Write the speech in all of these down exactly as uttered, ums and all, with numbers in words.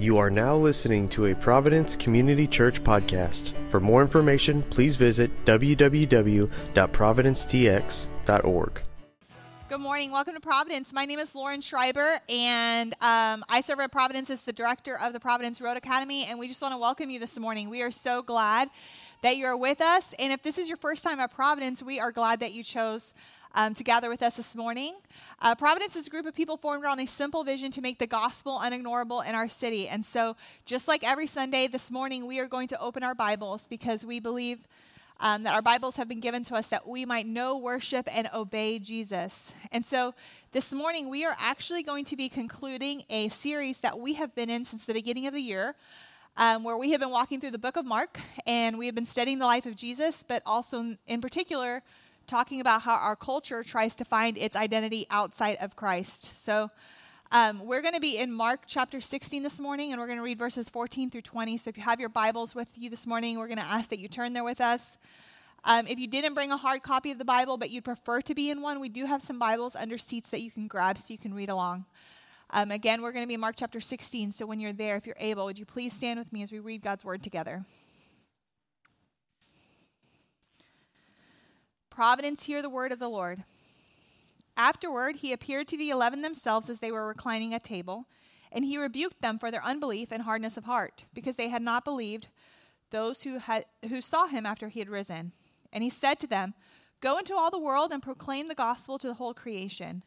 You are now listening to a Providence Community Church podcast. For more information, please visit w w w dot providence t x dot org. Good morning. Welcome to Providence. My name is Lauren Schreiber, and um, I serve at Providence as the director of the Providence Road Academy, and we just want to welcome you this morning. We are so glad that you are with us, and if this is your first time at Providence, we are glad that you chose Um, to gather with us this morning. Uh, Providence is a group of people formed around a simple vision to make the gospel unignorable in our city. And so just like every Sunday this morning, we are going to open our Bibles because we believe um, that our Bibles have been given to us that we might know, worship, and obey Jesus. And so this morning, we are actually going to be concluding a series that we have been in since the beginning of the year, Um, where we have been walking through the book of Mark, and we have been studying the life of Jesus, but also in particular, talking about how our culture tries to find its identity outside of Christ. So um, we're going to be in Mark chapter sixteen this morning, and we're going to read verses fourteen through twenty. So if you have your Bibles with you this morning, we're going to ask that you turn there with us. Um, if you didn't bring a hard copy of the Bible, but you'd prefer to be in one, we do have some Bibles under seats that you can grab so you can read along. Um, again, we're going to be in Mark chapter sixteen. So when you're there, if you're able, would you please stand with me as we read God's word together? Providence, hear the word of the Lord. Afterward, he appeared to the eleven themselves as they were reclining at table, and he rebuked them for their unbelief and hardness of heart, because they had not believed those who had who saw him after he had risen. And he said to them, "Go into all the world and proclaim the gospel to the whole creation.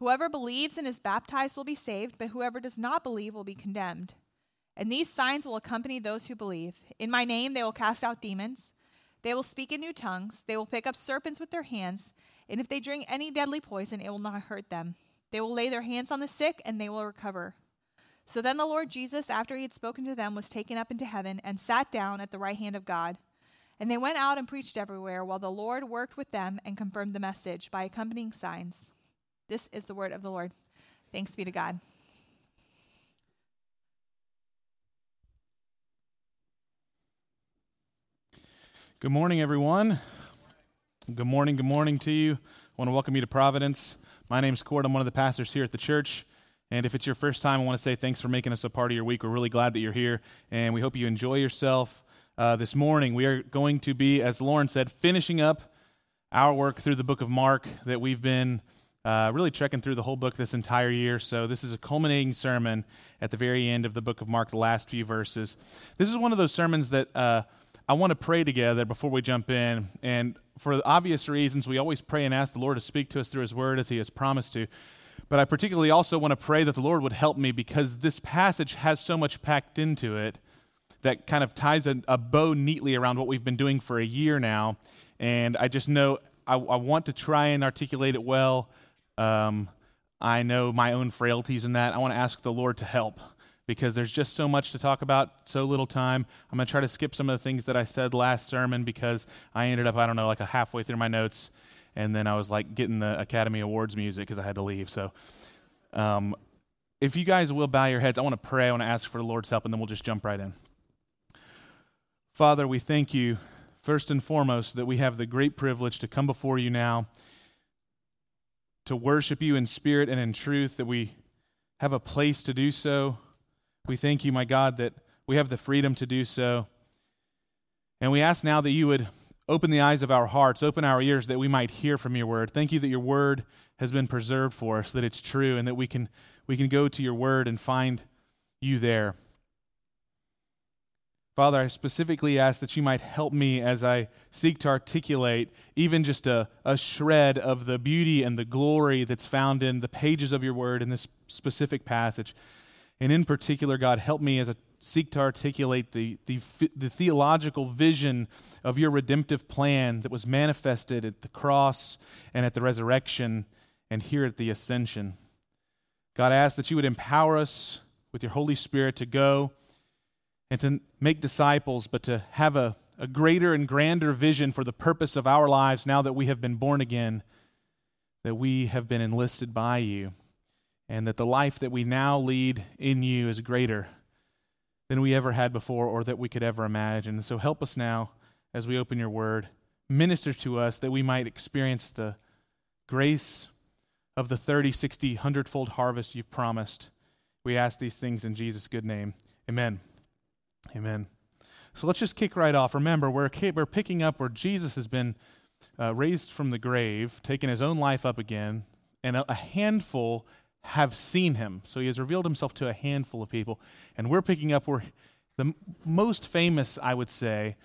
Whoever believes and is baptized will be saved, but whoever does not believe will be condemned. And these signs will accompany those who believe. In my name they will cast out demons. They will speak in new tongues. They will pick up serpents with their hands. And if they drink any deadly poison, it will not hurt them. They will lay their hands on the sick, and they will recover." So then the Lord Jesus, after he had spoken to them, was taken up into heaven and sat down at the right hand of God. And they went out and preached everywhere, while the Lord worked with them and confirmed the message by accompanying signs. This is the word of the Lord. Thanks be to God. Good morning, everyone. Good morning, good morning to you. I want to welcome you to Providence. My name's Cord. I'm one of the pastors here at the church. And if it's your first time, I want to say thanks for making us a part of your week. We're really glad that you're here, and we hope you enjoy yourself uh, this morning. We are going to be, as Lauren said, finishing up our work through the book of Mark that we've been uh, really trekking through the whole book this entire year. So this is a culminating sermon at the very end of the book of Mark, the last few verses. This is one of those sermons that Uh, I want to pray together before we jump in, and for obvious reasons, we always pray and ask the Lord to speak to us through his word as he has promised to, but I particularly also want to pray that the Lord would help me, because this passage has so much packed into it that kind of ties a, a bow neatly around what we've been doing for a year now, and I just know I, I want to try and articulate it well. Um, I know my own frailties in that. I want to ask the Lord to help, because there's just so much to talk about, so little time. I'm going to try to skip some of the things that I said last sermon, because I ended up, I don't know, like a halfway through my notes, and then I was like getting the Academy Awards music because I had to leave. So um, if you guys will bow your heads, I want to pray, I want to ask for the Lord's help, and then we'll just jump right in. Father, we thank you, first and foremost, that we have the great privilege to come before you now, to worship you in spirit and in truth, that we have a place to do so. We thank you, my God, that we have the freedom to do so. And we ask now that you would open the eyes of our hearts, open our ears, that we might hear from your word. Thank you that your word has been preserved for us, that it's true, and that we can we can go to your word and find you there. Father, I specifically ask that you might help me as I seek to articulate even just a, a shred of the beauty and the glory that's found in the pages of your word in this specific passage. And in particular, God, help me as I seek to articulate the, the the theological vision of your redemptive plan that was manifested at the cross and at the resurrection and here at the ascension. God, I ask that you would empower us with your Holy Spirit to go and to make disciples, but to have a, a greater and grander vision for the purpose of our lives now that we have been born again, that we have been enlisted by you, and that the life that we now lead in you is greater than we ever had before or that we could ever imagine. So help us now as we open your word. Minister to us that we might experience the grace of the thirty, sixty, hundredfold harvest you've promised. We ask these things in Jesus' good name. Amen. Amen. So let's just kick right off. Remember, we're we're picking up where Jesus has been uh, raised from the grave, taken his own life up again, and a, a handful have seen him. So he has revealed himself to a handful of people. And we're picking up where the most famous, I would say,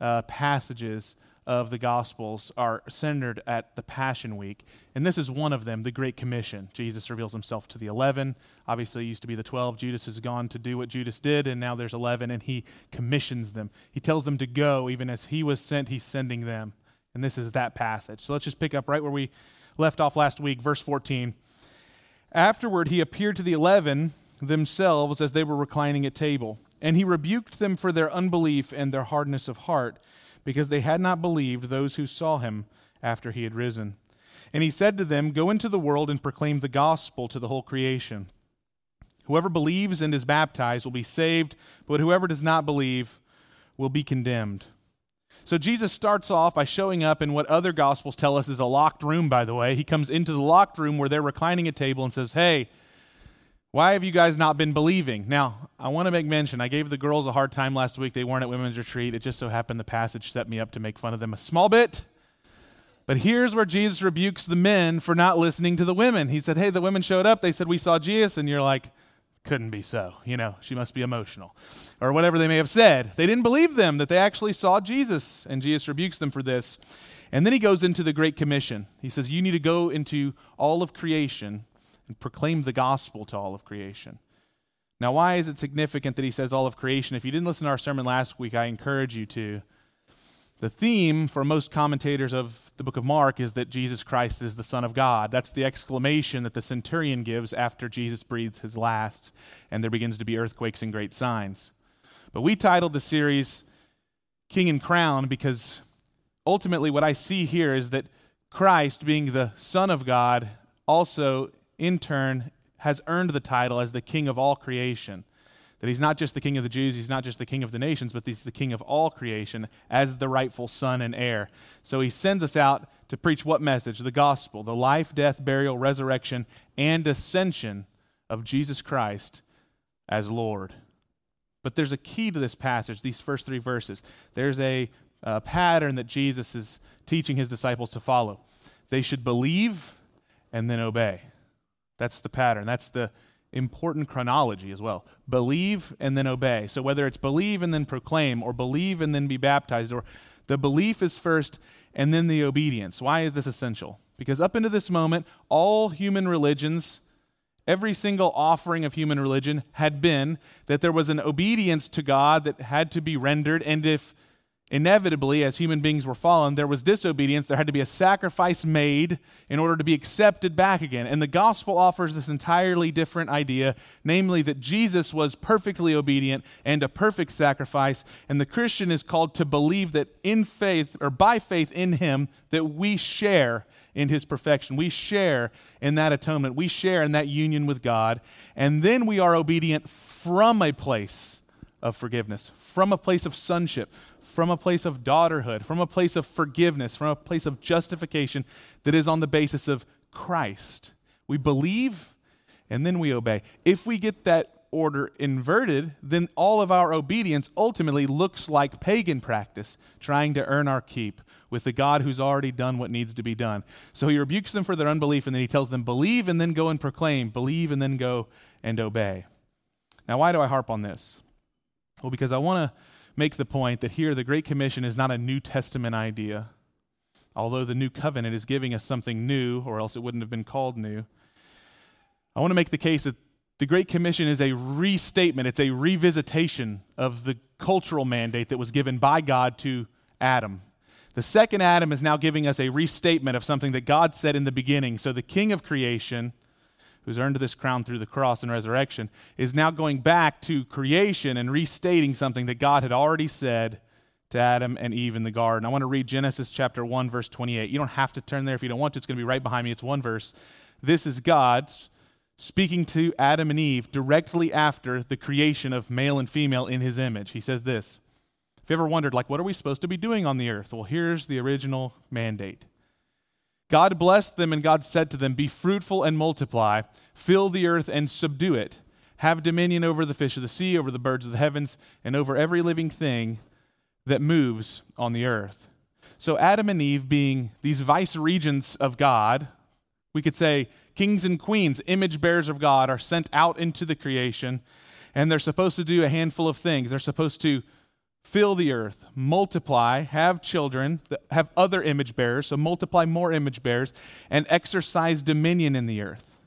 uh, passages of the Gospels are centered at the Passion Week. And this is one of them, the Great Commission. Jesus reveals himself to the eleven. Obviously, it used to be the twelve. Judas has gone to do what Judas did, and now there's eleven, and he commissions them. He tells them to go. Even as he was sent, he's sending them. And this is that passage. So let's just pick up right where we left off last week, verse fourteen. Afterward, he appeared to the eleven themselves as they were reclining at table, and he rebuked them for their unbelief and their hardness of heart, because they had not believed those who saw him after he had risen. And he said to them, go into the world and proclaim the gospel to the whole creation. Whoever believes and is baptized will be saved, but whoever does not believe will be condemned. So Jesus starts off by showing up in what other gospels tell us is a locked room, by the way. He comes into the locked room where they're reclining at table and says, hey, why have you guys not been believing? Now, I want to make mention, I gave the girls a hard time last week. They weren't at women's retreat. It just so happened the passage set me up to make fun of them a small bit. But here's where Jesus rebukes the men for not listening to the women. He said, hey, the women showed up. They said, we saw Jesus. And you're like, couldn't be so. You know, she must be emotional. Or whatever they may have said. They didn't believe them, that they actually saw Jesus. And Jesus rebukes them for this. And then he goes into the Great Commission. He says, you need to go into all of creation and proclaim the gospel to all of creation. Now, why is it significant that he says all of creation? If you didn't listen to our sermon last week, I encourage you to. The theme for most commentators of the book of Mark is that Jesus Christ is the Son of God. That's the exclamation that the centurion gives after Jesus breathes his last, and there begins to be earthquakes and great signs. But we titled the series King and Crown because ultimately what I see here is that Christ, being the Son of God, also in turn has earned the title as the King of all creation. That he's not just the King of the Jews, he's not just the King of the nations, but he's the King of all creation as the rightful son and heir. So he sends us out to preach what message? The gospel, the life, death, burial, resurrection, and ascension of Jesus Christ as Lord. But there's a key to this passage, these first three verses. There's a, a pattern that Jesus is teaching his disciples to follow. They should believe and then obey. That's the pattern. That's the important chronology as well. Believe and then obey. So whether it's believe and then proclaim or believe and then be baptized, or the belief is first and then the obedience. Why is this essential? Because up into this moment, all human religions, every single offering of human religion had been that there was an obedience to God that had to be rendered, and if inevitably, as human beings were fallen, there was disobedience. There had to be a sacrifice made in order to be accepted back again. And the gospel offers this entirely different idea, namely that Jesus was perfectly obedient and a perfect sacrifice. And the Christian is called to believe that in faith, or by faith in him, that we share in his perfection. We share in that atonement. We share in that union with God. And then we are obedient from a place of forgiveness, from a place of sonship, from a place of daughterhood, from a place of forgiveness, from a place of justification that is on the basis of Christ. We believe and then we obey. If we get that order inverted, then all of our obedience ultimately looks like pagan practice, trying to earn our keep with the God who's already done what needs to be done. So he rebukes them for their unbelief, and then he tells them, believe and then go and proclaim, believe and then go and obey. Now, why do I harp on this? Well, because I want to make the point that here the Great Commission is not a New Testament idea, although the New Covenant is giving us something new, or else it wouldn't have been called new. I want to make the case that the Great Commission is a restatement, it's a revisitation of the cultural mandate that was given by God to Adam. The second Adam is now giving us a restatement of something that God said in the beginning. So the King of creation, who's earned this crown through the cross and resurrection, is now going back to creation and restating something that God had already said to Adam and Eve in the garden. I want to read Genesis chapter one, verse twenty-eight. You don't have to turn there if you don't want to. It's going to be right behind me. It's one verse. This is God speaking to Adam and Eve directly after the creation of male and female in his image. He says this. If you ever wondered, like, what are we supposed to be doing on the earth? Well, here's the original mandate. God blessed them, and God said to them, be fruitful and multiply, fill the earth and subdue it, have dominion over the fish of the sea, over the birds of the heavens, and over every living thing that moves on the earth. So Adam and Eve being these vice-regents of God, we could say kings and queens, image bearers of God, are sent out into the creation, and they're supposed to do a handful of things. They're supposed to fill the earth, multiply, have children, have other image bearers, so multiply more image bearers, and exercise dominion in the earth.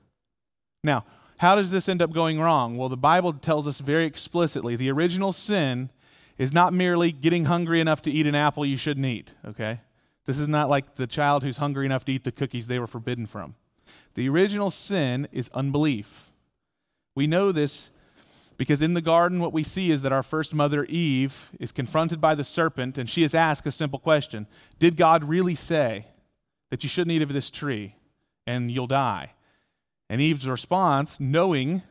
Now, how does this end up going wrong? Well, the Bible tells us very explicitly the original sin is not merely getting hungry enough to eat an apple you shouldn't eat, okay? This is not like the child who's hungry enough to eat the cookies they were forbidden from. The original sin is unbelief. We know this because in the garden what we see is that our first mother Eve is confronted by the serpent, and she is asked a simple question. Did God really say that you shouldn't eat of this tree and you'll die? And Eve's response, knowing,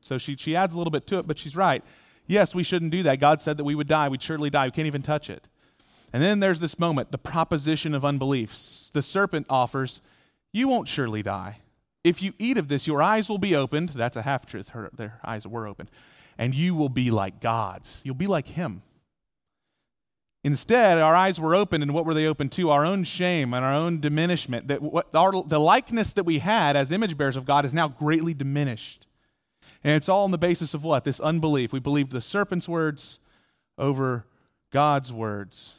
so she, she adds a little bit to it, but she's right. Yes, we shouldn't do that. God said that we would die. We'd surely die. We can't even touch it. And then there's this moment, the proposition of unbelief. The serpent offers, you won't surely die. If you eat of this, your eyes will be opened. That's a half-truth. Her, their eyes were opened. And you will be like gods. You'll be like him. Instead, our eyes were opened, and what were they opened to? Our own shame and our own diminishment. That what our, the likeness that we had as image bearers of God is now greatly diminished. And it's all on the basis of what? This unbelief. We believed the serpent's words over God's words.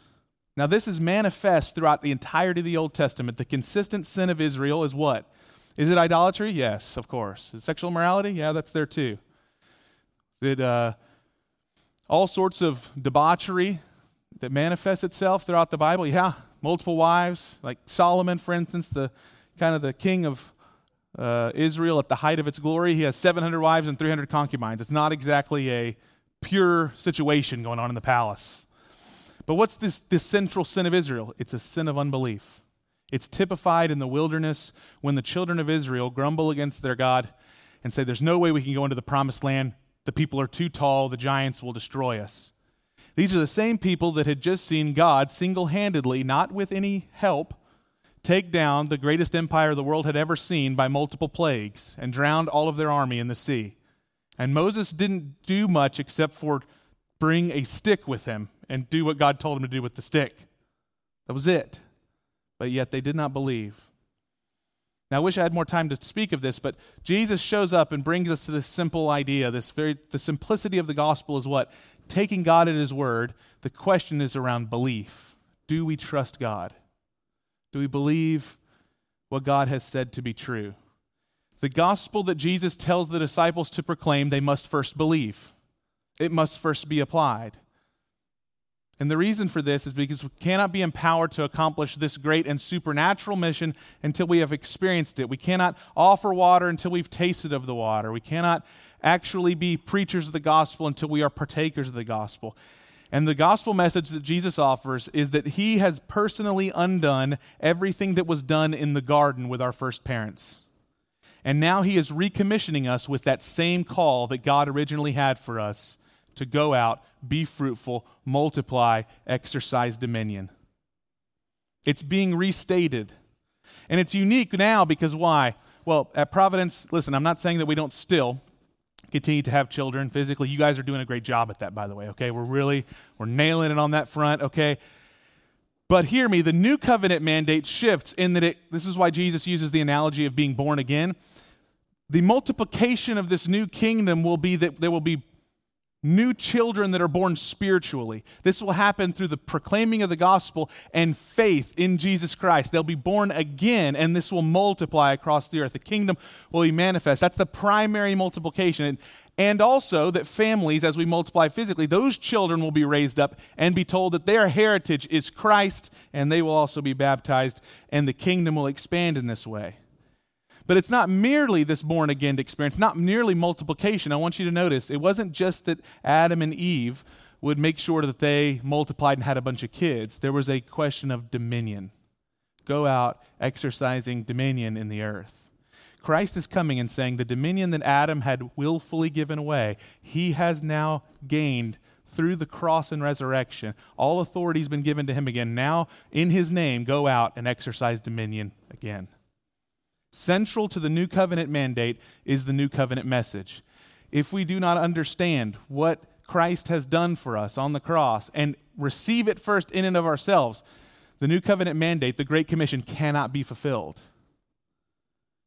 Now, this is manifest throughout the entirety of the Old Testament. The consistent sin of Israel is what? Is it idolatry? Yes, of course. Sexual immorality? Yeah, that's there too. Did uh, all sorts of debauchery that manifests itself throughout the Bible? Yeah, multiple wives. Like Solomon, for instance, the kind of the king of Uh, Israel at the height of its glory. He has seven hundred wives and three hundred concubines. It's not exactly a pure situation going on in the palace. But what's this, this central sin of Israel? It's a sin of unbelief. It's typified in the wilderness when the children of Israel grumble against their God and say, there's no way we can go into the promised land. The people are too tall. The giants will destroy us. These are the same people that had just seen God single-handedly, not with any help, take down the greatest empire the world had ever seen by multiple plagues and drowned all of their army in the sea. And Moses didn't do much except for bring a stick with him and do what God told him to do with the stick. That was it. But yet they did not believe. Now, I wish I had more time to speak of this, but Jesus shows up and brings us to this simple idea. This very the simplicity of the gospel is what? Taking God at his word. The question is around belief. Do we trust God? Do we believe what God has said to be true? The gospel that Jesus tells the disciples to proclaim, they must first believe. It must first be applied. And the reason for this is because we cannot be empowered to accomplish this great and supernatural mission until we have experienced it. We cannot offer water until we've tasted of the water. We cannot actually be preachers of the gospel until we are partakers of the gospel. And the gospel message that Jesus offers is that he has personally undone everything that was done in the garden with our first parents. And now he is recommissioning us with that same call that God originally had for us to go out, be fruitful, multiply, exercise dominion. It's being restated. And it's unique now because why? Well, at Providence, listen, I'm not saying that we don't still continue to have children physically. You guys are doing a great job at that, by the way, okay? We're really, we're nailing it on that front, okay? But hear me, the new covenant mandate shifts in that it, this is why Jesus uses the analogy of being born again. The multiplication of this new kingdom will be that there will be new children that are born spiritually. This will happen through the proclaiming of the gospel and faith in Jesus Christ. They'll be born again, and this will multiply across the earth. The kingdom will be manifest. That's the primary multiplication. And, and also that families, as we multiply physically, those children will be raised up and be told that their heritage is Christ, and they will also be baptized, and the kingdom will expand in this way. But it's not merely this born-again experience, not merely multiplication. I want you to notice, it wasn't just that Adam and Eve would make sure that they multiplied and had a bunch of kids. There was a question of dominion. Go out exercising dominion in the earth. Christ is coming and saying the dominion that Adam had willfully given away, he has now gained through the cross and resurrection. All authority has been given to him again. Now, in his name, go out and exercise dominion again. Central to the new covenant mandate is the new covenant message. if we do not understand what Christ has done for us on the cross and receive it first in and of ourselves, the new covenant mandate, the Great Commission, cannot be fulfilled.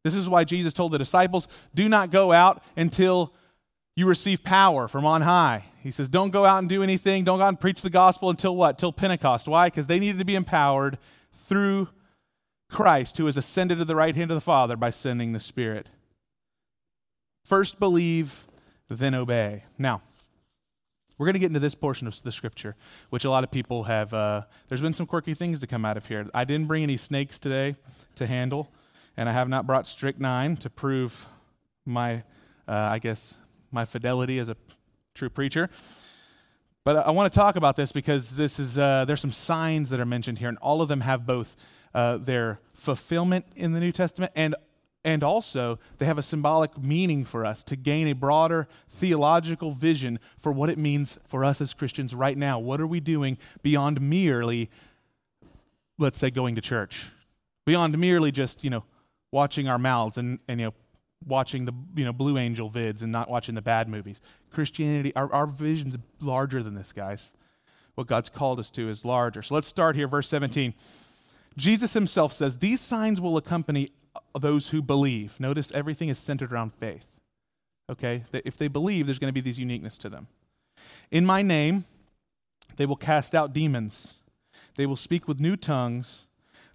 This is why Jesus told the disciples, do not go out until you receive power from on high. He says, don't go out and do anything. Don't go out and preach the gospel until what? Till Pentecost. Why? Because they needed to be empowered through Christ, who has ascended to the right hand of the Father by sending the Spirit. First believe, then obey. Now, we're going to get into this portion of the scripture, which a lot of people have. Uh, there's been some quirky things to come out of here. I didn't bring any snakes today to handle, and I have not brought strychnine to prove my, uh, I guess, my fidelity as a true preacher. But I want to talk about this because this is uh, there's some signs that are mentioned here, and all of them have both uh, their fulfillment in the New Testament and And also, they have a symbolic meaning for us to gain a broader theological vision for what it means for us as Christians right now. What are we doing beyond merely, let's say, going to church? Beyond merely just, you know, watching our mouths and, and you know, watching the, you know, Blue Angel vids and not watching the bad movies. Christianity, our, our vision's larger than this, guys. What God's called us to is larger. So let's start here, verse seventeen. Jesus himself says, these signs will accompany those who believe. Notice everything is centered around faith. Okay? If they believe, there's going to be this uniqueness to them. In my name, they will cast out demons. They will speak with new tongues.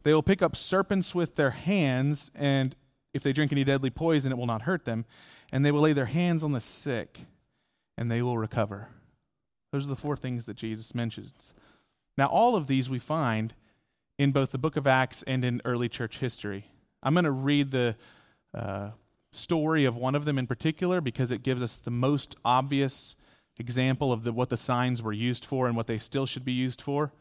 They will pick up serpents with their hands, and if they drink any deadly poison, it will not hurt them. And they will lay their hands on the sick, and they will recover. Those are the four things that Jesus mentions. Now, all of these we find in both the book of Acts and in early church history. I'm going to read the uh, story of one of them in particular because it gives us the most obvious example of the, what the signs were used for and what they still should be used for.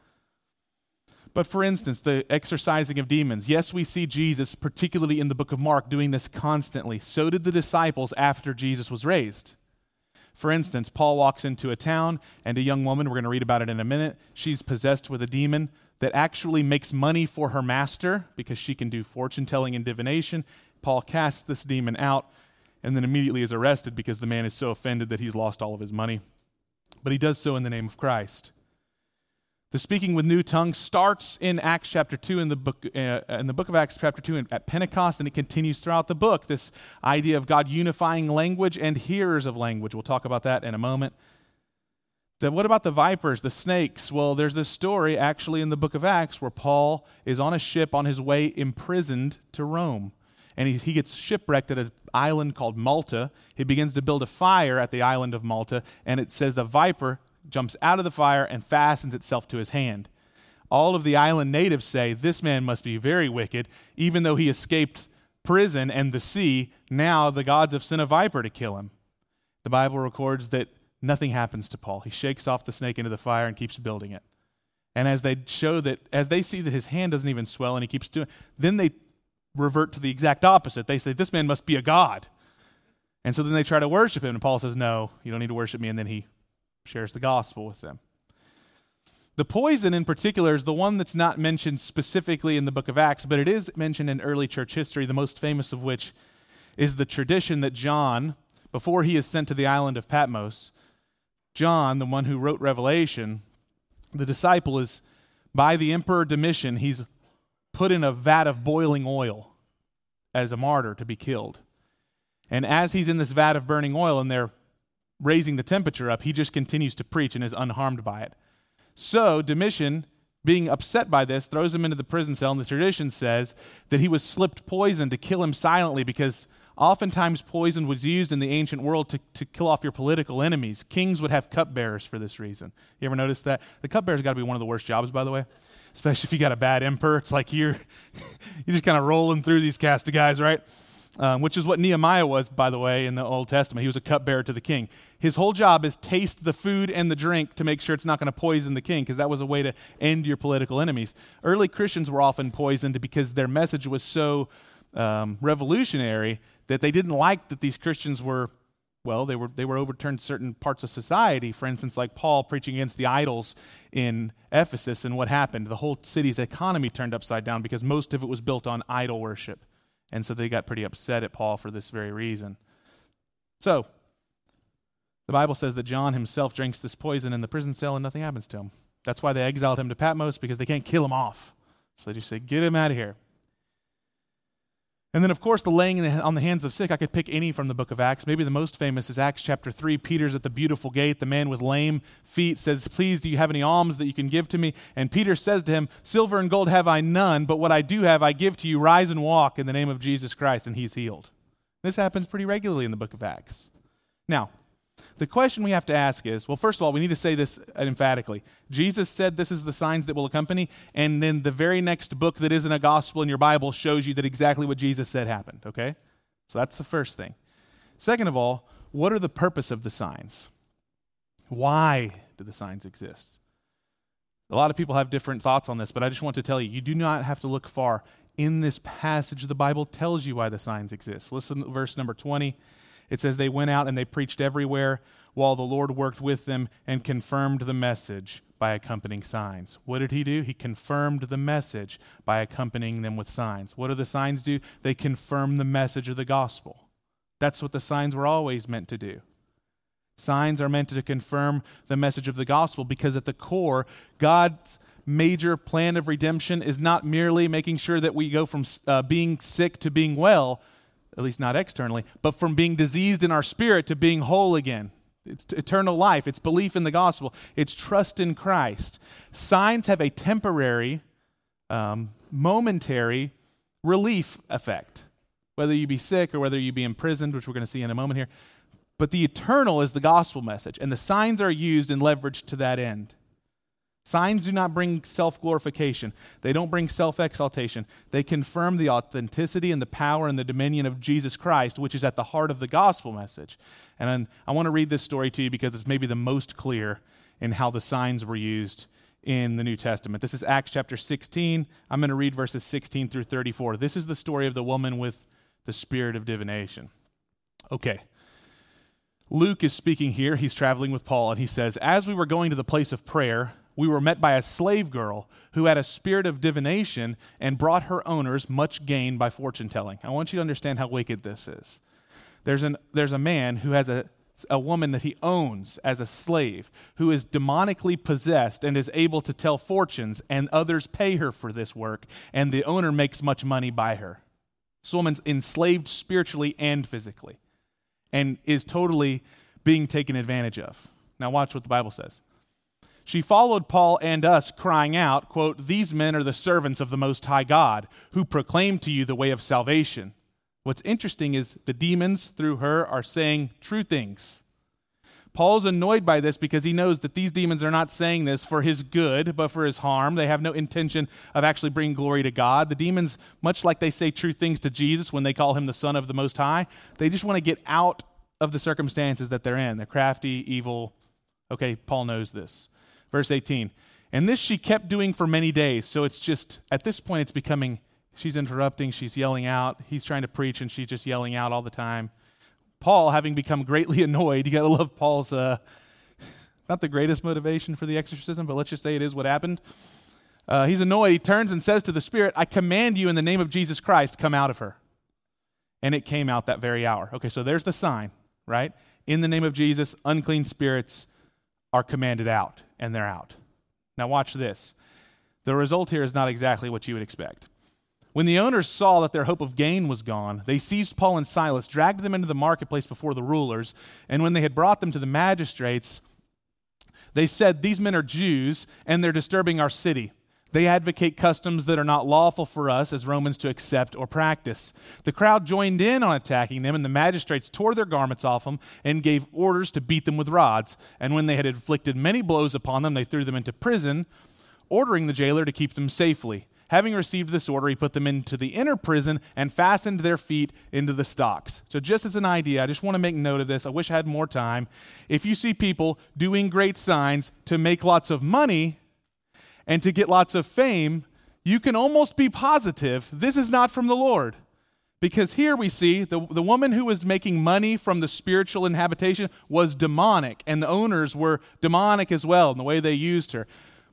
But for instance, the exorcising of demons. Yes, we see Jesus, particularly in the book of Mark, doing this constantly. So did the disciples after Jesus was raised. For instance, Paul walks into a town and a young woman, we're going to read about it in a minute, she's possessed with a demon that actually makes money for her master because she can do fortune telling and divination. Paul casts this demon out and then immediately is arrested because the man is so offended that he's lost all of his money. But he does so in the name of Christ. The speaking with new tongues starts in Acts chapter two in the book uh, in the book of Acts chapter two at Pentecost, and it continues throughout the book. This idea of God unifying language and hearers of language. We'll talk about that in a moment. The, what about the vipers, the snakes? Well, there's this story actually in the book of Acts where Paul is on a ship on his way imprisoned to Rome. And he, he gets shipwrecked at an island called Malta. He begins to build a fire at the island of Malta. And it says the viper jumps out of the fire and fastens itself to his hand. All of the island natives say, this man must be very wicked. Even though he escaped prison and the sea, now the gods have sent a viper to kill him. The Bible records that nothing happens to Paul. He shakes off the snake into the fire and keeps building it. And as they show that, as they see that his hand doesn't even swell and he keeps doing, then they revert to the exact opposite. They say, this man must be a god. And so then they try to worship him. And Paul says, no, you don't need to worship me. And then he shares the gospel with them. The poison in particular is the one that's not mentioned specifically in the book of Acts, but it is mentioned in early church history, the most famous of which is the tradition that John, before he is sent to the island of Patmos, John, the one who wrote Revelation, the disciple is, by the Emperor Domitian, he's put in a vat of boiling oil as a martyr to be killed. And as he's in this vat of burning oil and they're raising the temperature up, he just continues to preach and is unharmed by it. So Domitian, being upset by this, throws him into the prison cell, and the tradition says that he was slipped poison to kill him silently because oftentimes poison was used in the ancient world to, to kill off your political enemies. Kings would have cupbearers for this reason. You ever notice that? The cupbearer's got to be one of the worst jobs, by the way, especially if you got a bad emperor. It's like you're you're just kind of rolling through these cast of guys, right? Um, which is what Nehemiah was, by the way, in the Old Testament. He was a cupbearer to the king. His whole job is taste the food and the drink to make sure it's not going to poison the king, because that was a way to end your political enemies. Early Christians were often poisoned because their message was so um, revolutionary that they didn't like that these Christians were, well, they were they were overturned certain parts of society. For instance, like Paul preaching against the idols in Ephesus, and what happened? The whole city's economy turned upside down because most of it was built on idol worship. And so they got pretty upset at Paul for this very reason. So The Bible says that John himself drinks this poison in the prison cell and nothing happens to him. That's why they exiled him to Patmos, because they can't kill him off. So they just say, get him out of here. And then, of course, the laying on the hands of sick, I could pick any from the book of Acts. Maybe the most famous is Acts chapter three. Peter's at the beautiful gate. The man with lame feet says, please, do you have any alms that you can give to me? And Peter says to him, silver and gold have I none, but what I do have I give to you. Rise and walk in the name of Jesus Christ, and he's healed. This happens pretty regularly in the book of Acts. Now, the question we have to ask is, well, first of all, we need to say this emphatically. Jesus said this is the signs that will accompany, and then the very next book that isn't a gospel in your Bible shows you that exactly what Jesus said happened, okay? So that's the first thing. Second of all, what are the purpose of the signs? Why do the signs exist? A lot of people have different thoughts on this, but I just want to tell you, you do not have to look far. In this passage, the Bible tells you why the signs exist. Listen to verse number twenty. It says, they went out and they preached everywhere while the Lord worked with them and confirmed the message by accompanying signs. What did he do? He confirmed the message by accompanying them with signs. What do the signs do? They confirm the message of the gospel. That's what the signs were always meant to do. Signs are meant to confirm the message of the gospel, because at the core, God's major plan of redemption is not merely making sure that we go from uh, being sick to being well, at least not externally, but from being diseased in our spirit to being whole again. It's eternal life. It's belief in the gospel. It's trust in Christ. Signs have a temporary, um, momentary relief effect, whether you be sick or whether you be imprisoned, which we're going to see in a moment here. But the eternal is the gospel message, and the signs are used and leveraged to that end. Signs do not bring self-glorification. They don't bring self-exaltation. They confirm the authenticity and the power and the dominion of Jesus Christ, which is at the heart of the gospel message. And I want to read this story to you because it's maybe the most clear in how the signs were used in the New Testament. This is Acts chapter sixteen. I'm going to read verses sixteen through thirty-four. This is the story of the woman with the spirit of divination. Okay. Luke is speaking here. He's traveling with Paul, and he says, as we were going to the place of prayer, we were met by a slave girl who had a spirit of divination and brought her owners much gain by fortune-telling. I want you to understand how wicked this is. There's an there's a man who has a, a woman that he owns as a slave who is demonically possessed and is able to tell fortunes, and others pay her for this work, and the owner makes much money by her. This woman's enslaved spiritually and physically and is totally being taken advantage of. Now watch what the Bible says. She followed Paul and us, crying out, quote, these men are the servants of the Most High God, who proclaim to you the way of salvation. What's interesting is the demons through her are saying true things. Paul's annoyed by this because he knows that these demons are not saying this for his good, but for his harm. They have no intention of actually bringing glory to God. The demons, much like they say true things to Jesus when they call him the Son of the Most High, they just want to get out of the circumstances that they're in. They're crafty, evil. Okay, Paul knows this. Verse eighteen, and this she kept doing for many days. So it's just, at this point, it's becoming, she's interrupting, she's yelling out, he's trying to preach, and she's just yelling out all the time. Paul, having become greatly annoyed, you got to love Paul's, uh, not the greatest motivation for the exorcism, but let's just say it is what happened. Uh, he's annoyed, he turns and says to the spirit, I command you in the name of Jesus Christ, come out of her. And it came out that very hour. Okay, so there's the sign, right? In the name of Jesus, unclean spirits are commanded out, and they're out. Now watch this. The result here is not exactly what you would expect. When the owners saw that their hope of gain was gone, they seized Paul and Silas, dragged them into the marketplace before the rulers, and when they had brought them to the magistrates, they said, these men are Jews, and they're disturbing our city. They advocate customs that are not lawful for us as Romans to accept or practice. The crowd joined in on attacking them, and the magistrates tore their garments off them and gave orders to beat them with rods. And when they had inflicted many blows upon them, they threw them into prison, ordering the jailer to keep them safely. Having received this order, he put them into the inner prison and fastened their feet into the stocks. So just as an idea, I just want to make note of this. I wish I had more time. If you see people doing great signs to make lots of money and to get lots of fame, you can almost be positive this is not from the Lord. Because here we see the, the woman who was making money from the spiritual inhabitation was demonic, and the owners were demonic as well in the way they used her.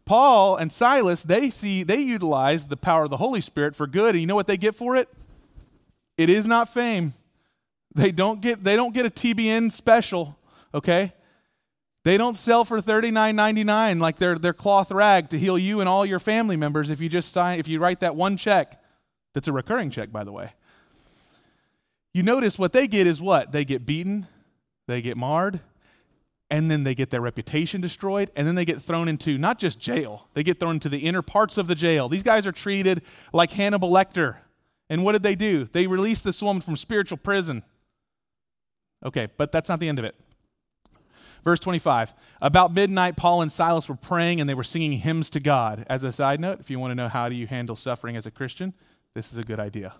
Paul and Silas, they see they utilize the power of the Holy Spirit for good, and you know what they get for it? It is not fame. They don't get they don't get a T B N special, okay? They don't sell for thirty-nine ninety-nine like their their cloth rag to heal you and all your family members if you just sign if you write that one check. That's a recurring check, by the way. You notice what they get is what? They get beaten, they get marred, and then they get their reputation destroyed, and then they get thrown into not just jail, they get thrown into the inner parts of the jail. These guys are treated like Hannibal Lecter. And what did they do? They released this woman from spiritual prison. Okay, but that's not the end of it. Verse twenty-five, about midnight, Paul and Silas were praying and they were singing hymns to God. As a side note, if you want to know how do you handle suffering as a Christian, this is a good idea.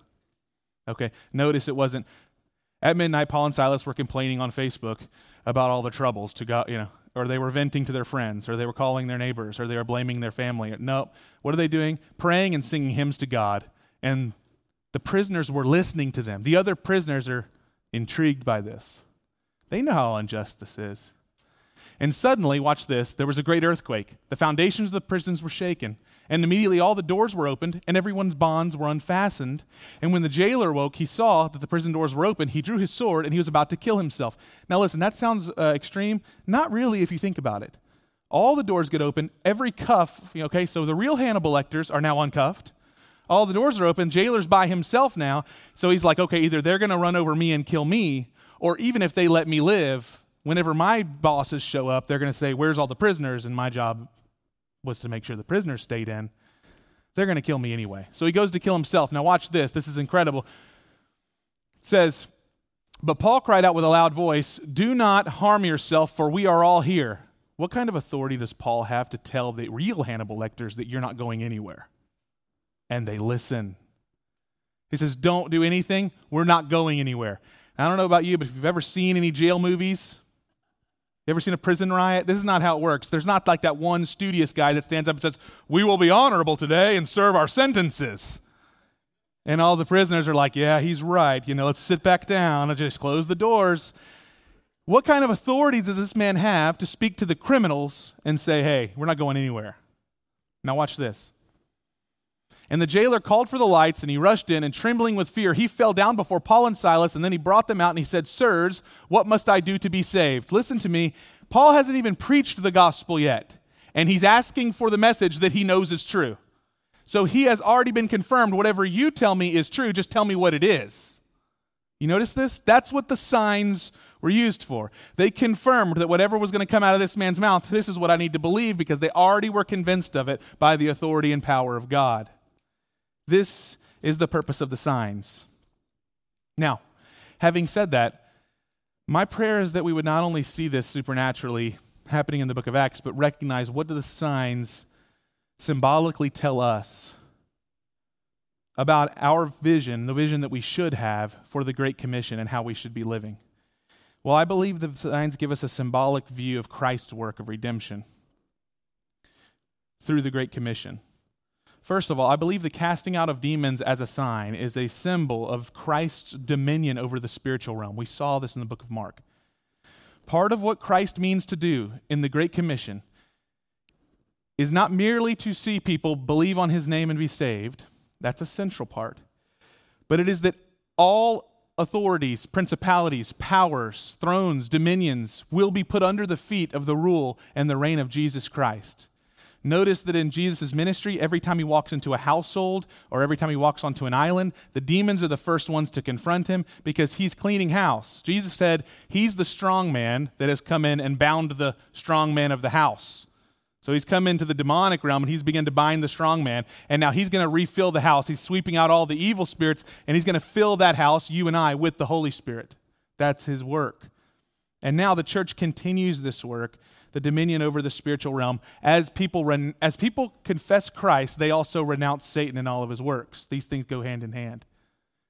Okay, notice it wasn't, at midnight, Paul and Silas were complaining on Facebook about all the troubles to God, you know, or they were venting to their friends, or they were calling their neighbors, or they were blaming their family. No, what are they doing? Praying and singing hymns to God. And the prisoners were listening to them. The other prisoners are intrigued by this. They know how unjust this is. And suddenly, watch this, there was a great earthquake. The foundations of the prisons were shaken, and immediately all the doors were opened, and everyone's bonds were unfastened. And when the jailer woke, he saw that the prison doors were open. He drew his sword, and he was about to kill himself. Now listen, that sounds uh, extreme. Not really if you think about it. All the doors get open, every cuff, okay, so the real Hannibal Lecters are now uncuffed. All the doors are open, jailer's by himself now, so he's like, okay, either they're going to run over me and kill me, or even if they let me live, whenever my bosses show up, they're going to say, where's all the prisoners? And my job was to make sure the prisoners stayed in. They're going to kill me anyway. So he goes to kill himself. Now watch this. This is incredible. It says, but Paul cried out with a loud voice, do not harm yourself, for we are all here. What kind of authority does Paul have to tell the real Hannibal Lecters that you're not going anywhere? And they listen. He says, don't do anything. We're not going anywhere. Now, I don't know about you, but if you've ever seen any jail movies, you ever seen a prison riot? This is not how it works. There's not like that one studious guy that stands up and says, we will be honorable today and serve our sentences. And all the prisoners are like, yeah, he's right. You know, let's sit back down and just close the doors. What kind of authority does this man have to speak to the criminals and say, hey, we're not going anywhere? Now watch this. And the jailer called for the lights, and he rushed in, and trembling with fear, he fell down before Paul and Silas, and then he brought them out, and he said, sirs, what must I do to be saved? Listen to me. Paul hasn't even preached the gospel yet, and he's asking for the message that he knows is true. So he has already been confirmed. Whatever you tell me is true, just tell me what it is. You notice this? That's what the signs were used for. They confirmed that whatever was going to come out of this man's mouth, this is what I need to believe, because they already were convinced of it by the authority and power of God. This is the purpose of the signs. Now, having said that, my prayer is that we would not only see this supernaturally happening in the book of Acts, but recognize what do the signs symbolically tell us about our vision, the vision that we should have for the Great Commission and how we should be living. Well, I believe the signs give us a symbolic view of Christ's work of redemption through the Great Commission. First of all, I believe the casting out of demons as a sign is a symbol of Christ's dominion over the spiritual realm. We saw this in the book of Mark. Part of what Christ means to do in the Great Commission is not merely to see people believe on his name and be saved. That's a central part. But it is that all authorities, principalities, powers, thrones, dominions will be put under the feet of the rule and the reign of Jesus Christ. Notice that in Jesus' ministry, every time he walks into a household or every time he walks onto an island, the demons are the first ones to confront him because he's cleaning house. Jesus said he's the strong man that has come in and bound the strong man of the house. So he's come into the demonic realm and he's begun to bind the strong man. And now he's going to refill the house. He's sweeping out all the evil spirits and he's going to fill that house, you and I, with the Holy Spirit. That's his work. And now the church continues this work, the dominion over the spiritual realm. As people ren- as people confess Christ, they also renounce Satan and all of his works. These things go hand in hand.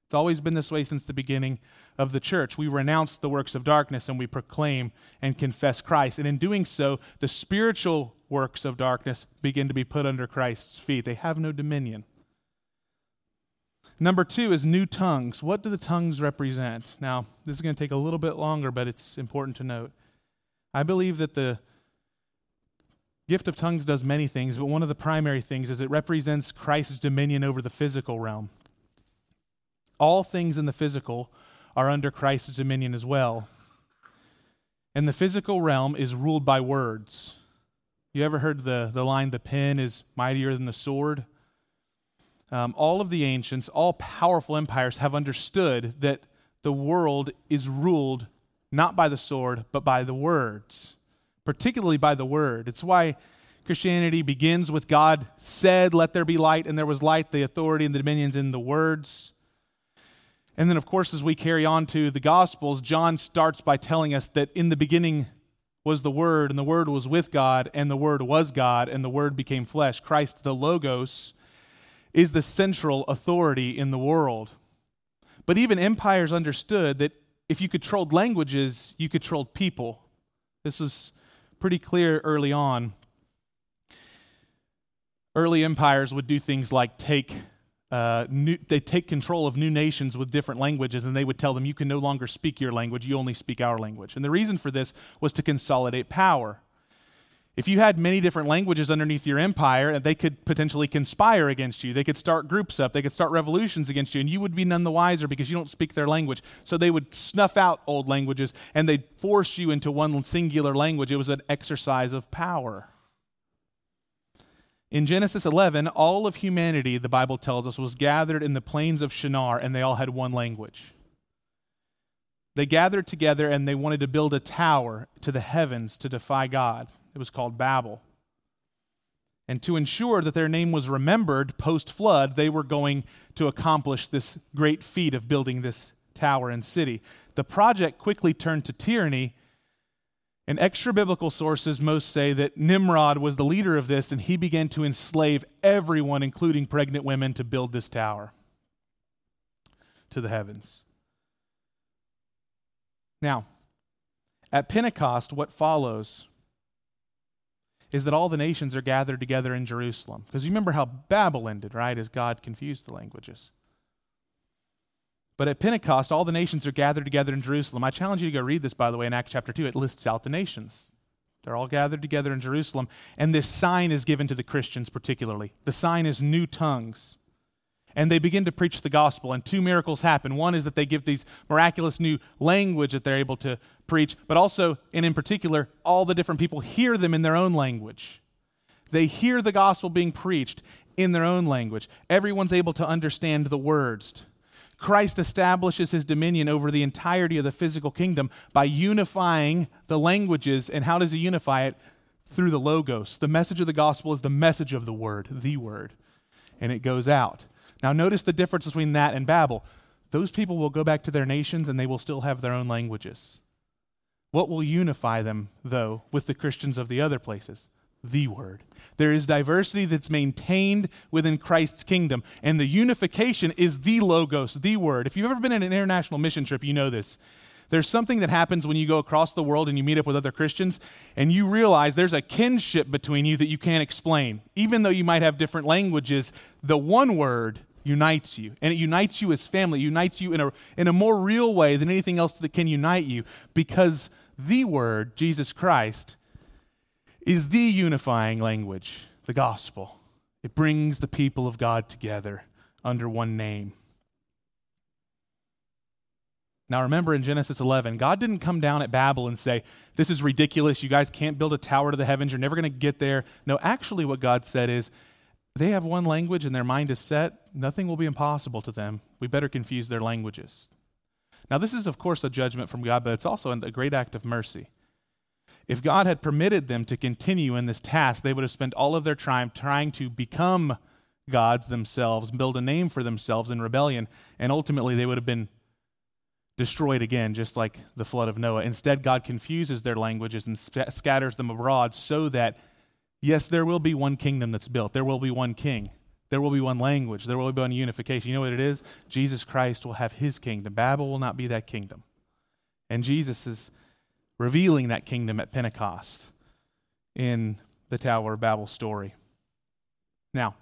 It's always been this way since the beginning of the church. We renounce the works of darkness and we proclaim and confess Christ. And in doing so, the spiritual works of darkness begin to be put under Christ's feet. They have no dominion. Number two is new tongues. What do the tongues represent? Now, this is going to take a little bit longer, but it's important to note. I believe that the gift of tongues does many things, but one of the primary things is it represents Christ's dominion over the physical realm. All things in the physical are under Christ's dominion as well. And the physical realm is ruled by words. You ever heard the, the line, the pen is mightier than the sword? Um, all of the ancients, all powerful empires have understood that the world is ruled not by the sword, but by the words, particularly by the word. It's why Christianity begins with God said, let there be light, and there was light, the authority and the dominions in the words. And then, of course, as we carry on to the Gospels, John starts by telling us that in the beginning was the Word, and the Word was with God, and the Word was God, and the Word became flesh. Christ, the Logos, is the central authority in the world. But even empires understood that if you controlled languages, you controlled people. This was pretty clear early on. Early empires would do things like take uh, new, they take control of new nations with different languages, and they would tell them, you can no longer speak your language, you only speak our language. And the reason for this was to consolidate power. If you had many different languages underneath your empire, they could potentially conspire against you. They could start groups up. They could start revolutions against you, and you would be none the wiser because you don't speak their language. So they would snuff out old languages, and they'd force you into one singular language. It was an exercise of power. In Genesis eleven, all of humanity, the Bible tells us, was gathered in the plains of Shinar, and they all had one language. They gathered together, and they wanted to build a tower to the heavens to defy God. It was called Babel. And to ensure that their name was remembered post-flood, they were going to accomplish this great feat of building this tower and city. The project quickly turned to tyranny. And extra-biblical sources most say that Nimrod was the leader of this, and he began to enslave everyone, including pregnant women, to build this tower to the heavens. Now, at Pentecost, what follows is that all the nations are gathered together in Jerusalem. Because you remember how Babel ended, right, as God confused the languages. But at Pentecost, all the nations are gathered together in Jerusalem. I challenge you to go read this, by the way, in Acts chapter two. It lists out the nations. They're all gathered together in Jerusalem. And this sign is given to the Christians particularly. The sign is new tongues. And they begin to preach the gospel. And two miracles happen. One is that they give these miraculous new language that they're able to preach. But also, and in particular, all the different people hear them in their own language. They hear the gospel being preached in their own language. Everyone's able to understand the words. Christ establishes his dominion over the entirety of the physical kingdom by unifying the languages. And how does he unify it? Through the Logos. The message of the gospel is the message of the word, the word. And it goes out. Now notice the difference between that and Babel. Those people will go back to their nations and they will still have their own languages. What will unify them, though, with the Christians of the other places? The word. There is diversity that's maintained within Christ's kingdom, and the unification is the Logos, the word. If you've ever been in an international mission trip, you know this. There's something that happens when you go across the world and you meet up with other Christians, and you realize there's a kinship between you that you can't explain. Even though you might have different languages, the one word unites you, and it unites you as family. It unites you in a, in a more real way than anything else that can unite you, because the word, Jesus Christ, is the unifying language, the gospel. It brings the people of God together under one name. Now remember in Genesis eleven, God didn't come down at Babel and say, this is ridiculous, you guys can't build a tower to the heavens, you're never going to get there. No, actually what God said is, they have one language and their mind is set, nothing will be impossible to them. We better confuse their languages. Now this is of course a judgment from God, but it's also a great act of mercy. If God had permitted them to continue in this task, they would have spent all of their time trying to become gods themselves, build a name for themselves in rebellion, and ultimately they would have been destroyed again, just like the flood of Noah. Instead, God confuses their languages and sc- scatters them abroad so that, yes, there will be one kingdom that's built. There will be one king. There will be one language. There will be one unification. You know what it is? Jesus Christ will have his kingdom. Babel will not be that kingdom. And Jesus is revealing that kingdom at Pentecost in the Tower of Babel story. Now,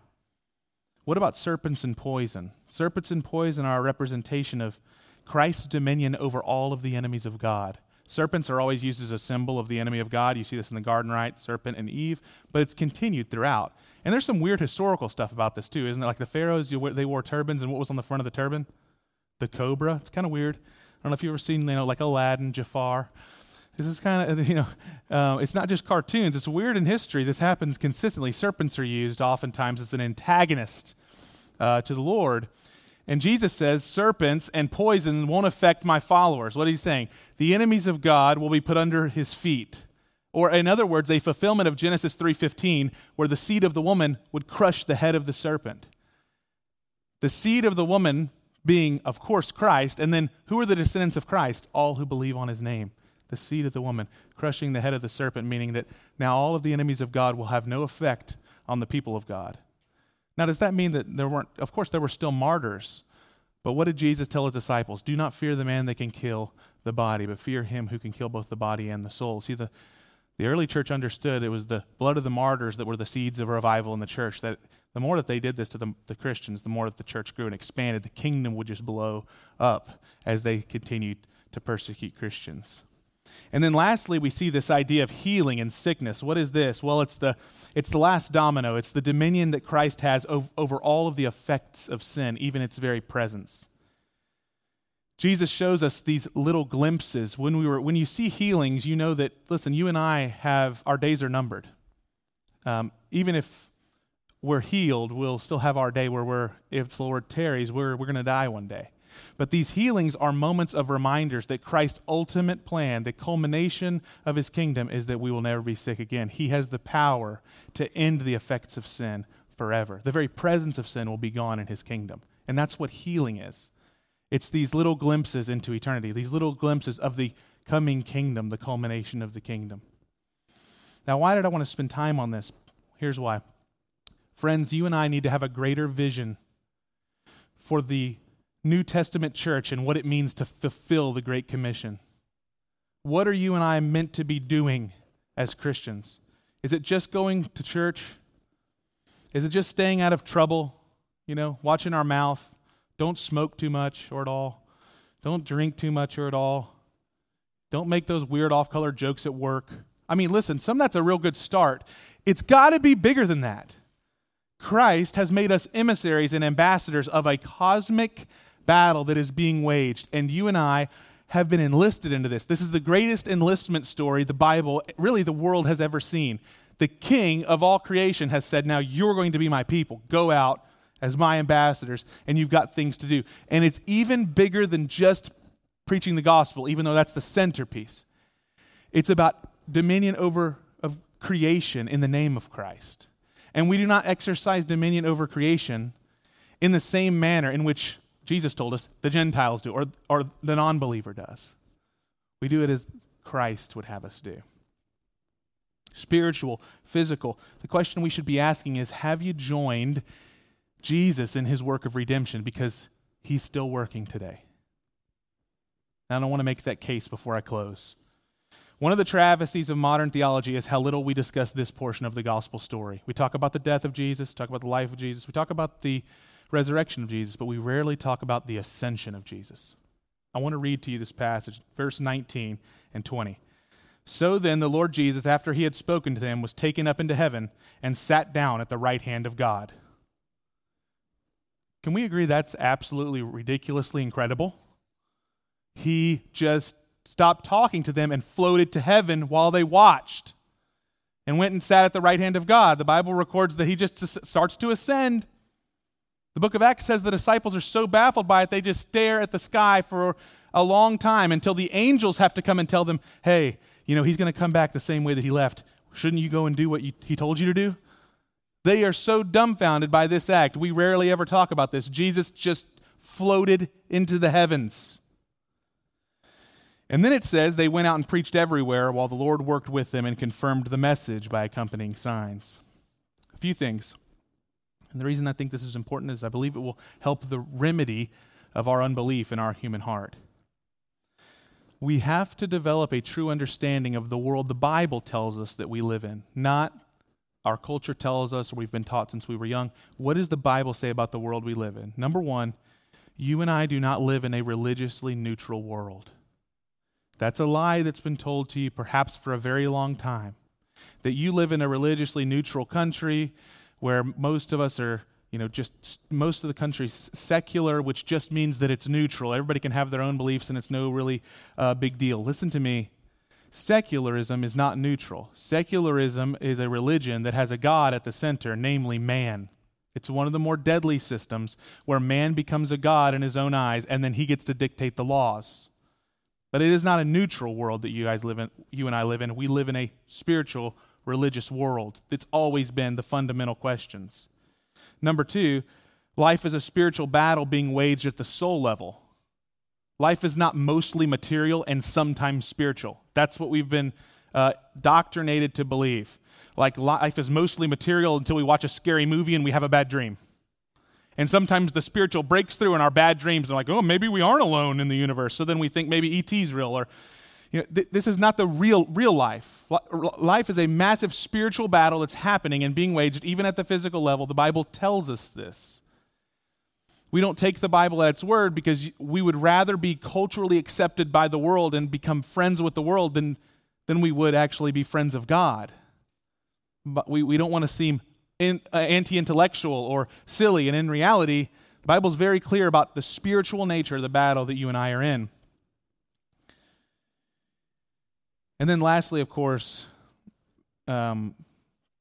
what about serpents and poison? Serpents and poison are a representation of Christ's dominion over all of the enemies of God. Serpents are always used as a symbol of the enemy of God. You see this in the garden, right? Serpent and Eve. But it's continued throughout. And there's some weird historical stuff about this too, isn't it? Like the pharaohs, they wore turbans, and what was on the front of the turban? The cobra. It's kind of weird. I don't know if you've ever seen, you know, like Aladdin, Jafar. This is kind of, you know, uh, it's not just cartoons. It's weird in history. This happens consistently. Serpents are used oftentimes as an antagonist uh, to the Lord. And Jesus says, serpents and poison won't affect my followers. What is he saying? The enemies of God will be put under his feet. Or in other words, a fulfillment of Genesis three fifteen, where the seed of the woman would crush the head of the serpent. The seed of the woman being, of course, Christ. And then who are the descendants of Christ? All who believe on his name. The seed of the woman, crushing the head of the serpent, meaning that now all of the enemies of God will have no effect on the people of God. Now, does that mean that there weren't, of course, there were still martyrs, but what did Jesus tell his disciples? Do not fear the man that can kill the body, but fear him who can kill both the body and the soul. See, the, the early church understood it was the blood of the martyrs that were the seeds of revival in the church, that the more that they did this to the, the Christians, the more that the church grew and expanded, the kingdom would just blow up as they continued to persecute Christians. And then lastly, we see this idea of healing and sickness. What is this? Well, it's the it's the last domino. It's the dominion that Christ has over, over all of the effects of sin, even its very presence. Jesus shows us these little glimpses. When we were when you see healings, you know that, listen, you and I have, our days are numbered. Um, even if we're healed, we'll still have our day where we're, if the Lord tarries, we're we're going to die one day. But these healings are moments of reminders that Christ's ultimate plan, the culmination of his kingdom, is that we will never be sick again. He has the power to end the effects of sin forever. The very presence of sin will be gone in his kingdom. And that's what healing is. It's these little glimpses into eternity, these little glimpses of the coming kingdom, the culmination of the kingdom. Now, why did I want to spend time on this? Here's why. Friends, you and I need to have a greater vision for the New Testament church and what it means to fulfill the Great Commission. What are you and I meant to be doing as Christians? Is it just going to church? Is it just staying out of trouble? You know, watching our mouth. Don't smoke too much or at all. Don't drink too much or at all. Don't make those weird off-color jokes at work. I mean, listen, some that's a real good start. It's got to be bigger than that. Christ has made us emissaries and ambassadors of a cosmic battle that is being waged, and you and I have been enlisted into this. This is the greatest enlistment story the Bible, really the world, has ever seen. The King of all creation has said, now you're going to be my people. Go out as my ambassadors, and you've got things to do. And it's even bigger than just preaching the gospel, even though that's the centerpiece. It's about dominion over of creation in the name of Christ. And we do not exercise dominion over creation in the same manner in which Jesus told us the Gentiles do, or, or the non-believer does. We do it as Christ would have us do. Spiritual, physical. The question we should be asking is, have you joined Jesus in his work of redemption? Because he's still working today. And I don't want to make that case before I close. One of the travesties of modern theology is how little we discuss this portion of the gospel story. We talk about the death of Jesus, talk about the life of Jesus, we talk about the resurrection of Jesus, but we rarely talk about the ascension of Jesus. I want to read to you this passage, verse nineteen and twenty. So then the Lord Jesus, after he had spoken to them, was taken up into heaven and sat down at the right hand of God. Can we agree that's absolutely ridiculously incredible? He just stopped talking to them and floated to heaven while they watched, and went and sat at the right hand of God. The Bible records that he just starts to ascend. The book of Acts says the disciples are so baffled by it, they just stare at the sky for a long time until the angels have to come and tell them, hey, you know, he's going to come back the same way that he left. Shouldn't you go and do what you, he told you to do? They are so dumbfounded by this act. We rarely ever talk about this. Jesus just floated into the heavens. And then it says they went out and preached everywhere while the Lord worked with them and confirmed the message by accompanying signs. A few things. And the reason I think this is important is I believe it will help the remedy of our unbelief in our human heart. We have to develop a true understanding of the world the Bible tells us that we live in, not our culture tells us or we've been taught since we were young. What does the Bible say about the world we live in? Number one, you and I do not live in a religiously neutral world. That's a lie that's been told to you perhaps for a very long time, that you live in a religiously neutral country where most of us are, you know, just most of the country's secular, which just means that it's neutral. Everybody can have their own beliefs and it's no really uh, big deal. Listen to me. Secularism is not neutral. Secularism is a religion that has a god at the center, namely man. It's one of the more deadly systems where man becomes a god in his own eyes, and then he gets to dictate the laws. But it is not a neutral world that you guys live in, you and I live in. We live in a spiritual, religious world. It's always been the fundamental questions. Number two, life is a spiritual battle being waged at the soul level. Life is not mostly material and sometimes spiritual. That's what we've been uh, indoctrinated to believe. Like life is mostly material until we watch a scary movie and we have a bad dream. And sometimes the spiritual breaks through in our bad dreams. And like, oh, maybe we aren't alone in the universe. So then we think maybe E T's real, or you know, th- this is not the real real life. Life is a massive spiritual battle that's happening and being waged even at the physical level. The Bible tells us this. We don't take the Bible at its word because we would rather be culturally accepted by the world and become friends with the world than, than we would actually be friends of God. But we, we don't want to seem in, uh, anti-intellectual or silly. And in reality, the Bible's very clear about the spiritual nature of the battle that you and I are in. And then lastly, of course, um,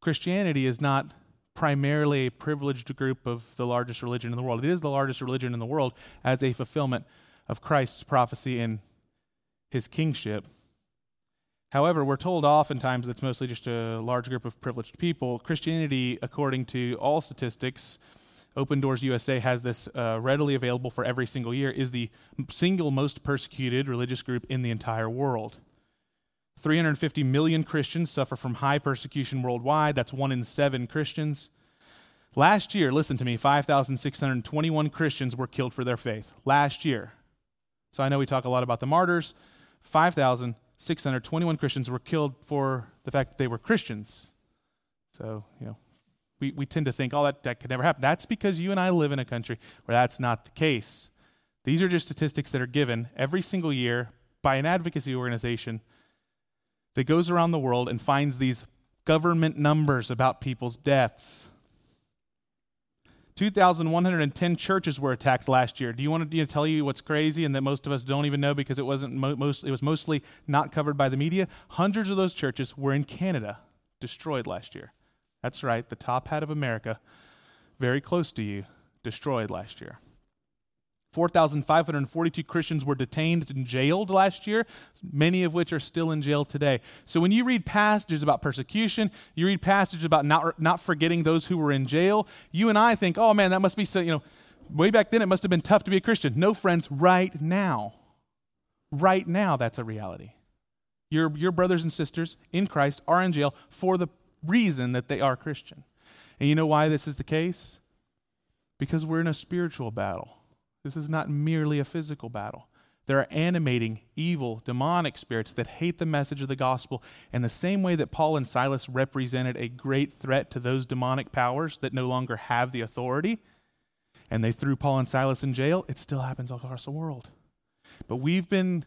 Christianity is not primarily a privileged group of the largest religion in the world. It is the largest religion in the world as a fulfillment of Christ's prophecy and his kingship. However, we're told oftentimes that's mostly just a large group of privileged people. Christianity, according to all statistics, Open Doors U S A has this uh, readily available for every single year, is the single most persecuted religious group in the entire world. three hundred fifty million Christians suffer from high persecution worldwide. That's one in seven Christians. Last year, listen to me, five thousand six hundred twenty-one Christians were killed for their faith. Last year. So I know we talk a lot about the martyrs. five thousand six hundred twenty-one Christians were killed for the fact that they were Christians. So, you know, we, we tend to think, oh, that, that could never happen. That's because you and I live in a country where that's not the case. These are just statistics that are given every single year by an advocacy organization that goes around the world and finds these government numbers about people's deaths. two thousand one hundred ten churches were attacked last year. Do you want to, you know, tell you what's crazy and that most of us don't even know because it wasn't mo- most, it was mostly not covered by the media? Hundreds of those churches were in Canada, destroyed last year. That's right, the top hat of America, very close to you, destroyed last year. four thousand five hundred forty-two Christians were detained and jailed last year, many of which are still in jail today. So when you read passages about persecution, you read passages about not not forgetting those who were in jail, you and I think, oh man, that must be, so, you know, way back then it must have been tough to be a Christian. No, friends, right now, right now that's a reality. Your, your brothers and sisters in Christ are in jail for the reason that they are Christian. And you know why this is the case? Because we're in a spiritual battle. This is not merely a physical battle. There are animating, evil, demonic spirits that hate the message of the gospel. And the same way that Paul and Silas represented a great threat to those demonic powers that no longer have the authority, and they threw Paul and Silas in jail, it still happens all across the world. But we've been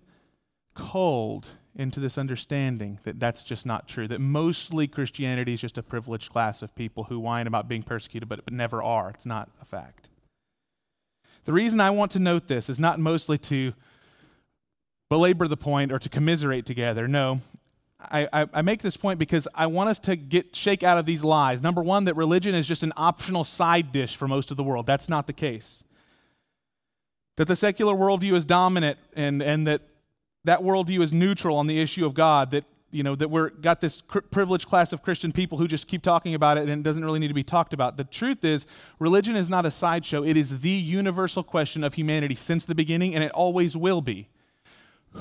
culled into this understanding that that's just not true, that mostly Christianity is just a privileged class of people who whine about being persecuted but never are. It's not a fact. The reason I want to note this is not mostly to belabor the point or to commiserate together. No, I, I, I make this point because I want us to get shake out of these lies. Number one, that religion is just an optional side dish for most of the world. That's not the case. That the secular worldview is dominant and, and that that worldview is neutral on the issue of God, that you know that we're got this privileged class of Christian people who just keep talking about it and it doesn't really need to be talked about. The truth is, religion is not a sideshow. It is the universal question of humanity since the beginning, and it always will be.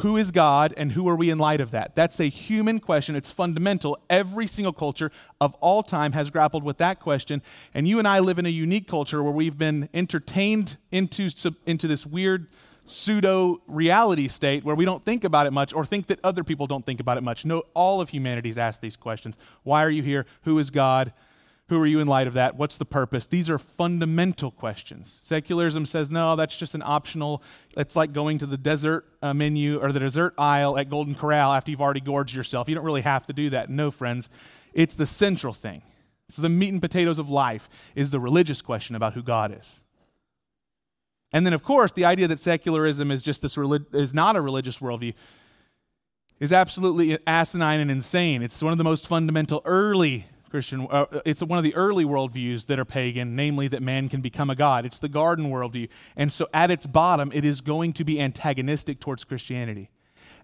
Who is God and who are we in light of that? That's a human question. It's fundamental. Every single culture of all time has grappled with that question, and you and I live in a unique culture where we've been entertained into, into this weird pseudo-reality state where we don't think about it much or think that other people don't think about it much. No, all of humanity's asked these questions. Why are you here? Who is God? Who are you in light of that? What's the purpose? These are fundamental questions. Secularism says, no, that's just an optional, it's like going to the dessert uh, menu or the dessert aisle at Golden Corral after you've already gorged yourself. You don't really have to do that. No, friends, it's the central thing. It's the meat and potatoes of life is the religious question about who God is. And then, of course, the idea that secularism is just this relig- is not a religious worldview is absolutely asinine and insane. It's one of the most fundamental early Christian, uh, it's one of the early worldviews that are pagan, namely that man can become a god. It's the garden worldview. And so at its bottom, it is going to be antagonistic towards Christianity.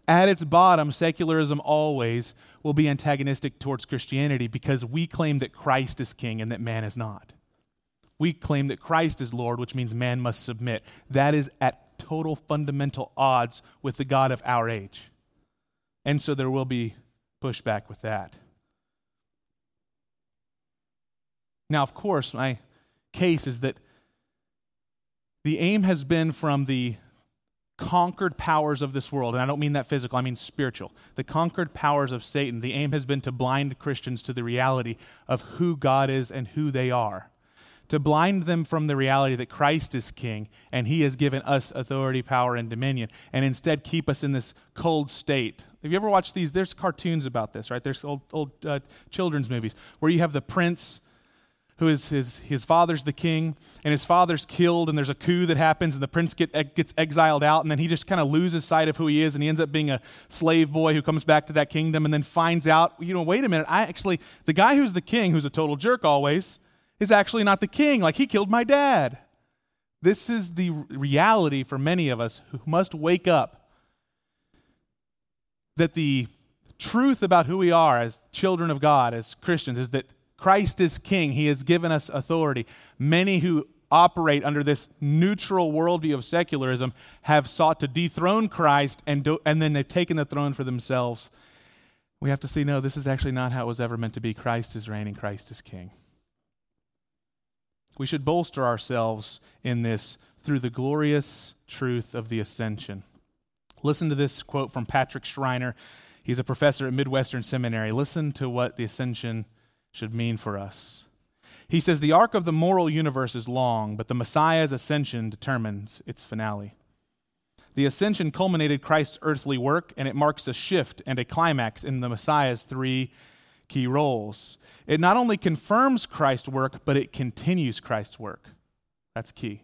At its bottom, secularism always will be antagonistic towards Christianity because we claim that Christ is king and that man is not. We claim that Christ is Lord, which means man must submit. That is at total fundamental odds with the God of our age. And so there will be pushback with that. Now, of course, my case is that the aim has been from the conquered powers of this world, and I don't mean that physical, I mean spiritual. The conquered powers of Satan, the aim has been to blind Christians to the reality of who God is and who they are, to blind them from the reality that Christ is king and he has given us authority, power, and dominion, and instead keep us in this cold state. Have you ever watched these? There's cartoons about this, right? There's old, old uh, children's movies where you have the prince who is his his father's the king, and his father's killed, and there's a coup that happens, and the prince get, gets exiled out, and then he just kind of loses sight of who he is, and he ends up being a slave boy who comes back to that kingdom and then finds out, you know, wait a minute, I actually, the guy who's the king, who's a total jerk always, is actually not the king. Like, he killed my dad. This is the reality for many of us who must wake up that the truth about who we are as children of God, as Christians, is that Christ is king. He has given us authority. Many who operate under this neutral worldview of secularism have sought to dethrone Christ, and do, and then they've taken the throne for themselves. We have to see, no, this is actually not how it was ever meant to be. Christ is reigning. Christ is king. We should bolster ourselves in this through the glorious truth of the ascension. Listen to this quote from Patrick Schreiner. He's a professor at Midwestern Seminary. Listen to what the ascension should mean for us. He says, the arc of the moral universe is long, but the Messiah's ascension determines its finale. The ascension culminated Christ's earthly work, and it marks a shift and a climax in the Messiah's three key roles. It not only confirms Christ's work, but it continues Christ's work. That's key.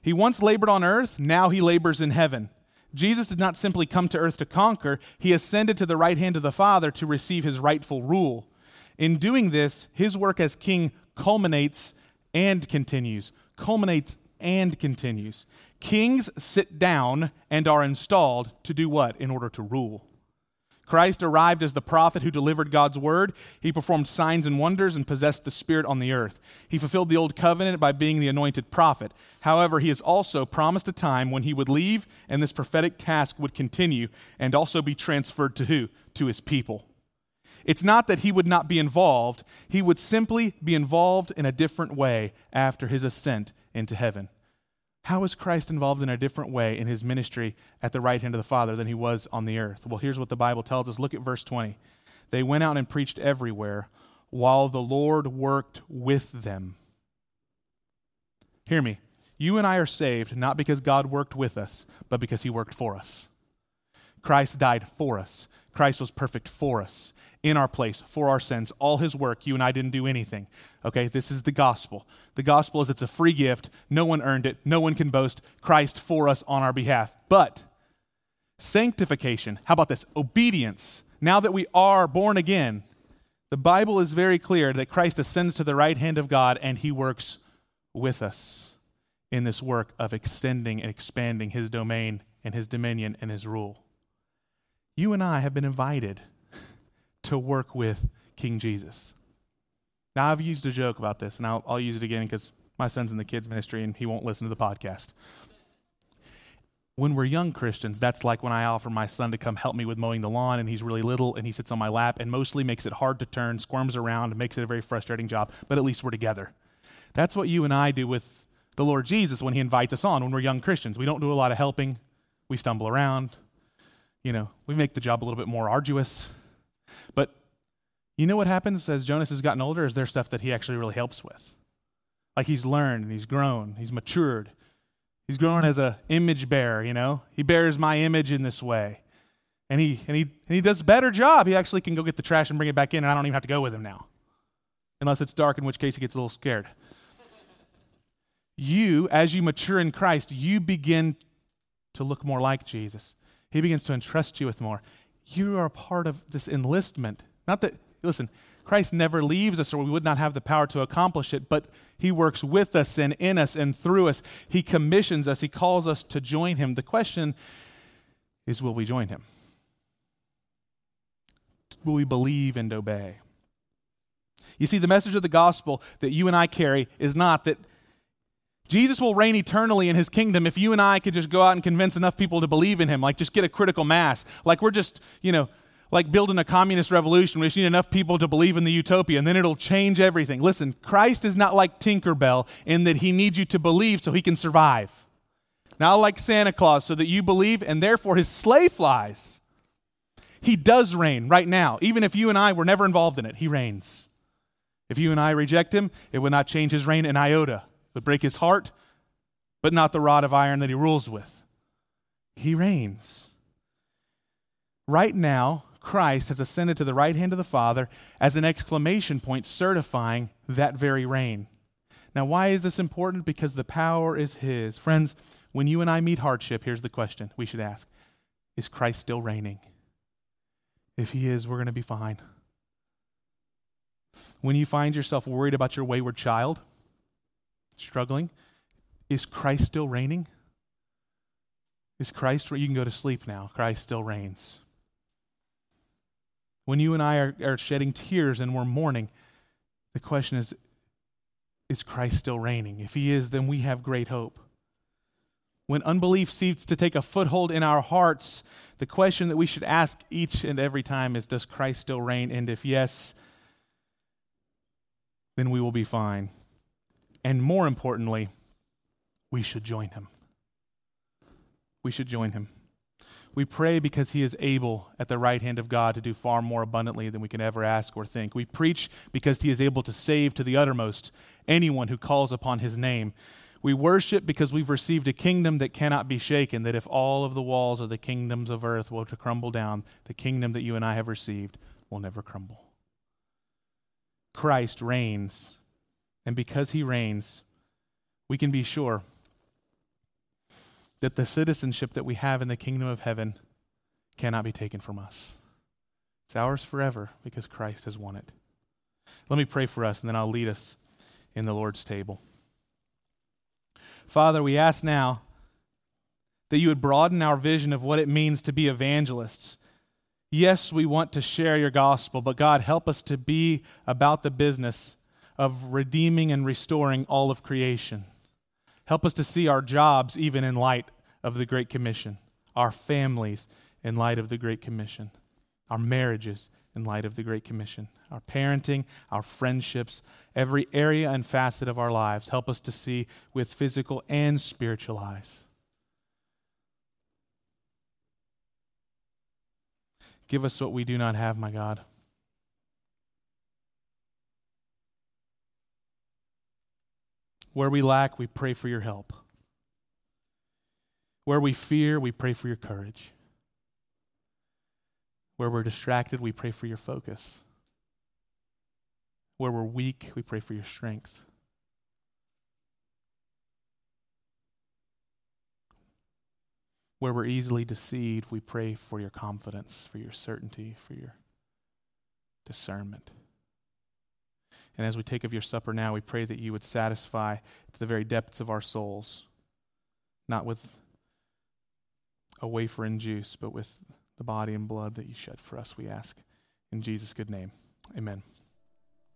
He once labored on earth, now he labors in heaven. Jesus did not simply come to earth to conquer, he ascended to the right hand of the Father to receive his rightful rule. In doing this, his work as king culminates and continues, culminates and continues. Kings sit down and are installed to do what? In order to rule. Christ arrived as the prophet who delivered God's word. He performed signs and wonders and possessed the Spirit on the earth. He fulfilled the old covenant by being the anointed prophet. However, he is also promised a time when he would leave and this prophetic task would continue and also be transferred to who? To his people. It's not that he would not be involved. He would simply be involved in a different way after his ascent into heaven. How is Christ involved in a different way in his ministry at the right hand of the Father than he was on the earth? Well, here's what the Bible tells us. Look at verse twenty. They went out and preached everywhere while the Lord worked with them. Hear me. You and I are saved not because God worked with us, but because he worked for us. Christ died for us. Christ was perfect for us. In our place, for our sins, all his work, you and I didn't do anything. Okay, this is the gospel. The gospel is it's a free gift. No one earned it. No one can boast. Christ for us on our behalf. But sanctification, how about this? Obedience. Now that we are born again, the Bible is very clear that Christ ascends to the right hand of God and he works with us in this work of extending and expanding his domain and his dominion and his rule. You and I have been invited to work with King Jesus. Now, I've used a joke about this, and I'll, I'll use it again because my son's in the kids' ministry and he won't listen to the podcast. When we're young Christians, that's like when I offer my son to come help me with mowing the lawn, and he's really little, and he sits on my lap and mostly makes it hard to turn, squirms around, and makes it a very frustrating job, but at least we're together. That's what you and I do with the Lord Jesus when he invites us on when we're young Christians. We don't do a lot of helping. We stumble around. You know, we make the job a little bit more arduous. But you know what happens as Jonas has gotten older is there's stuff that he actually really helps with. Like he's learned and he's grown, he's matured. He's grown as an image bearer, you know. He bears my image in this way. And he and he and he does a better job. He actually can go get the trash and bring it back in, and I don't even have to go with him now. Unless it's dark, in which case he gets a little scared. You, as you mature in Christ, you begin to look more like Jesus. He begins to entrust you with more. you are part of this enlistment. Not that, listen, Christ never leaves us or we would not have the power to accomplish it, but he works with us and in us and through us. He commissions us. He calls us to join him. The question is, will we join him? Will we believe and obey? You see, the message of the gospel that you and I carry is not that Jesus will reign eternally in his kingdom if you and I could just go out and convince enough people to believe in him, like just get a critical mass. Like we're just, you know, like building a communist revolution. We just need enough people to believe in the utopia, and then it'll change everything. Listen, Christ is not like Tinkerbell in that he needs you to believe so he can survive. Not like Santa Claus so that you believe, and therefore his sleigh flies. He does reign right now. Even if you and I were never involved in it, he reigns. If you and I reject him, it would not change his reign an iota. It would break his heart, but not the rod of iron that he rules with. He reigns. Right now, Christ has ascended to the right hand of the Father as an exclamation point certifying that very reign. Now, why is this important? Because the power is his. Friends, when you and I meet hardship, here's the question we should ask. Is Christ still reigning? If he is, we're going to be fine. When you find yourself worried about your wayward child, struggling, is Christ still reigning? Is Christ, you can go to sleep now, Christ still reigns. When you and I are, are shedding tears and we're mourning, the question is, is Christ still reigning? If he is, then we have great hope. When unbelief seeks to take a foothold in our hearts, the question that we should ask each and every time is, does Christ still reign? And if yes, then we will be fine. And more importantly, we should join him. We should join him. We pray because he is able at the right hand of God to do far more abundantly than we can ever ask or think. We preach because he is able to save to the uttermost anyone who calls upon his name. We worship because we've received a kingdom that cannot be shaken, that if all of the walls of the kingdoms of earth were to crumble down, the kingdom that you and I have received will never crumble. Christ reigns, and because he reigns, we can be sure that the citizenship that we have in the kingdom of heaven cannot be taken from us. It's ours forever because Christ has won it. Let me pray for us, and then I'll lead us in the Lord's table. Father, we ask now that you would broaden our vision of what it means to be evangelists. Yes, we want to share your gospel, but God, help us to be about the business of redeeming and restoring all of creation. Help us to see our jobs even in light of the Great Commission, our families in light of the Great Commission, our marriages in light of the Great Commission, our parenting, our friendships, every area and facet of our lives. Help us to see with physical and spiritual eyes. Give us what we do not have, my God. Where we lack, we pray for your help. Where we fear, we pray for your courage. Where we're distracted, we pray for your focus. Where we're weak, we pray for your strength. Where we're easily deceived, we pray for your confidence, for your certainty, for your discernment. And as we take of your supper now, we pray that you would satisfy to the very depths of our souls, not with a wafer and juice, but with the body and blood that you shed for us, we ask. In Jesus' good name, amen.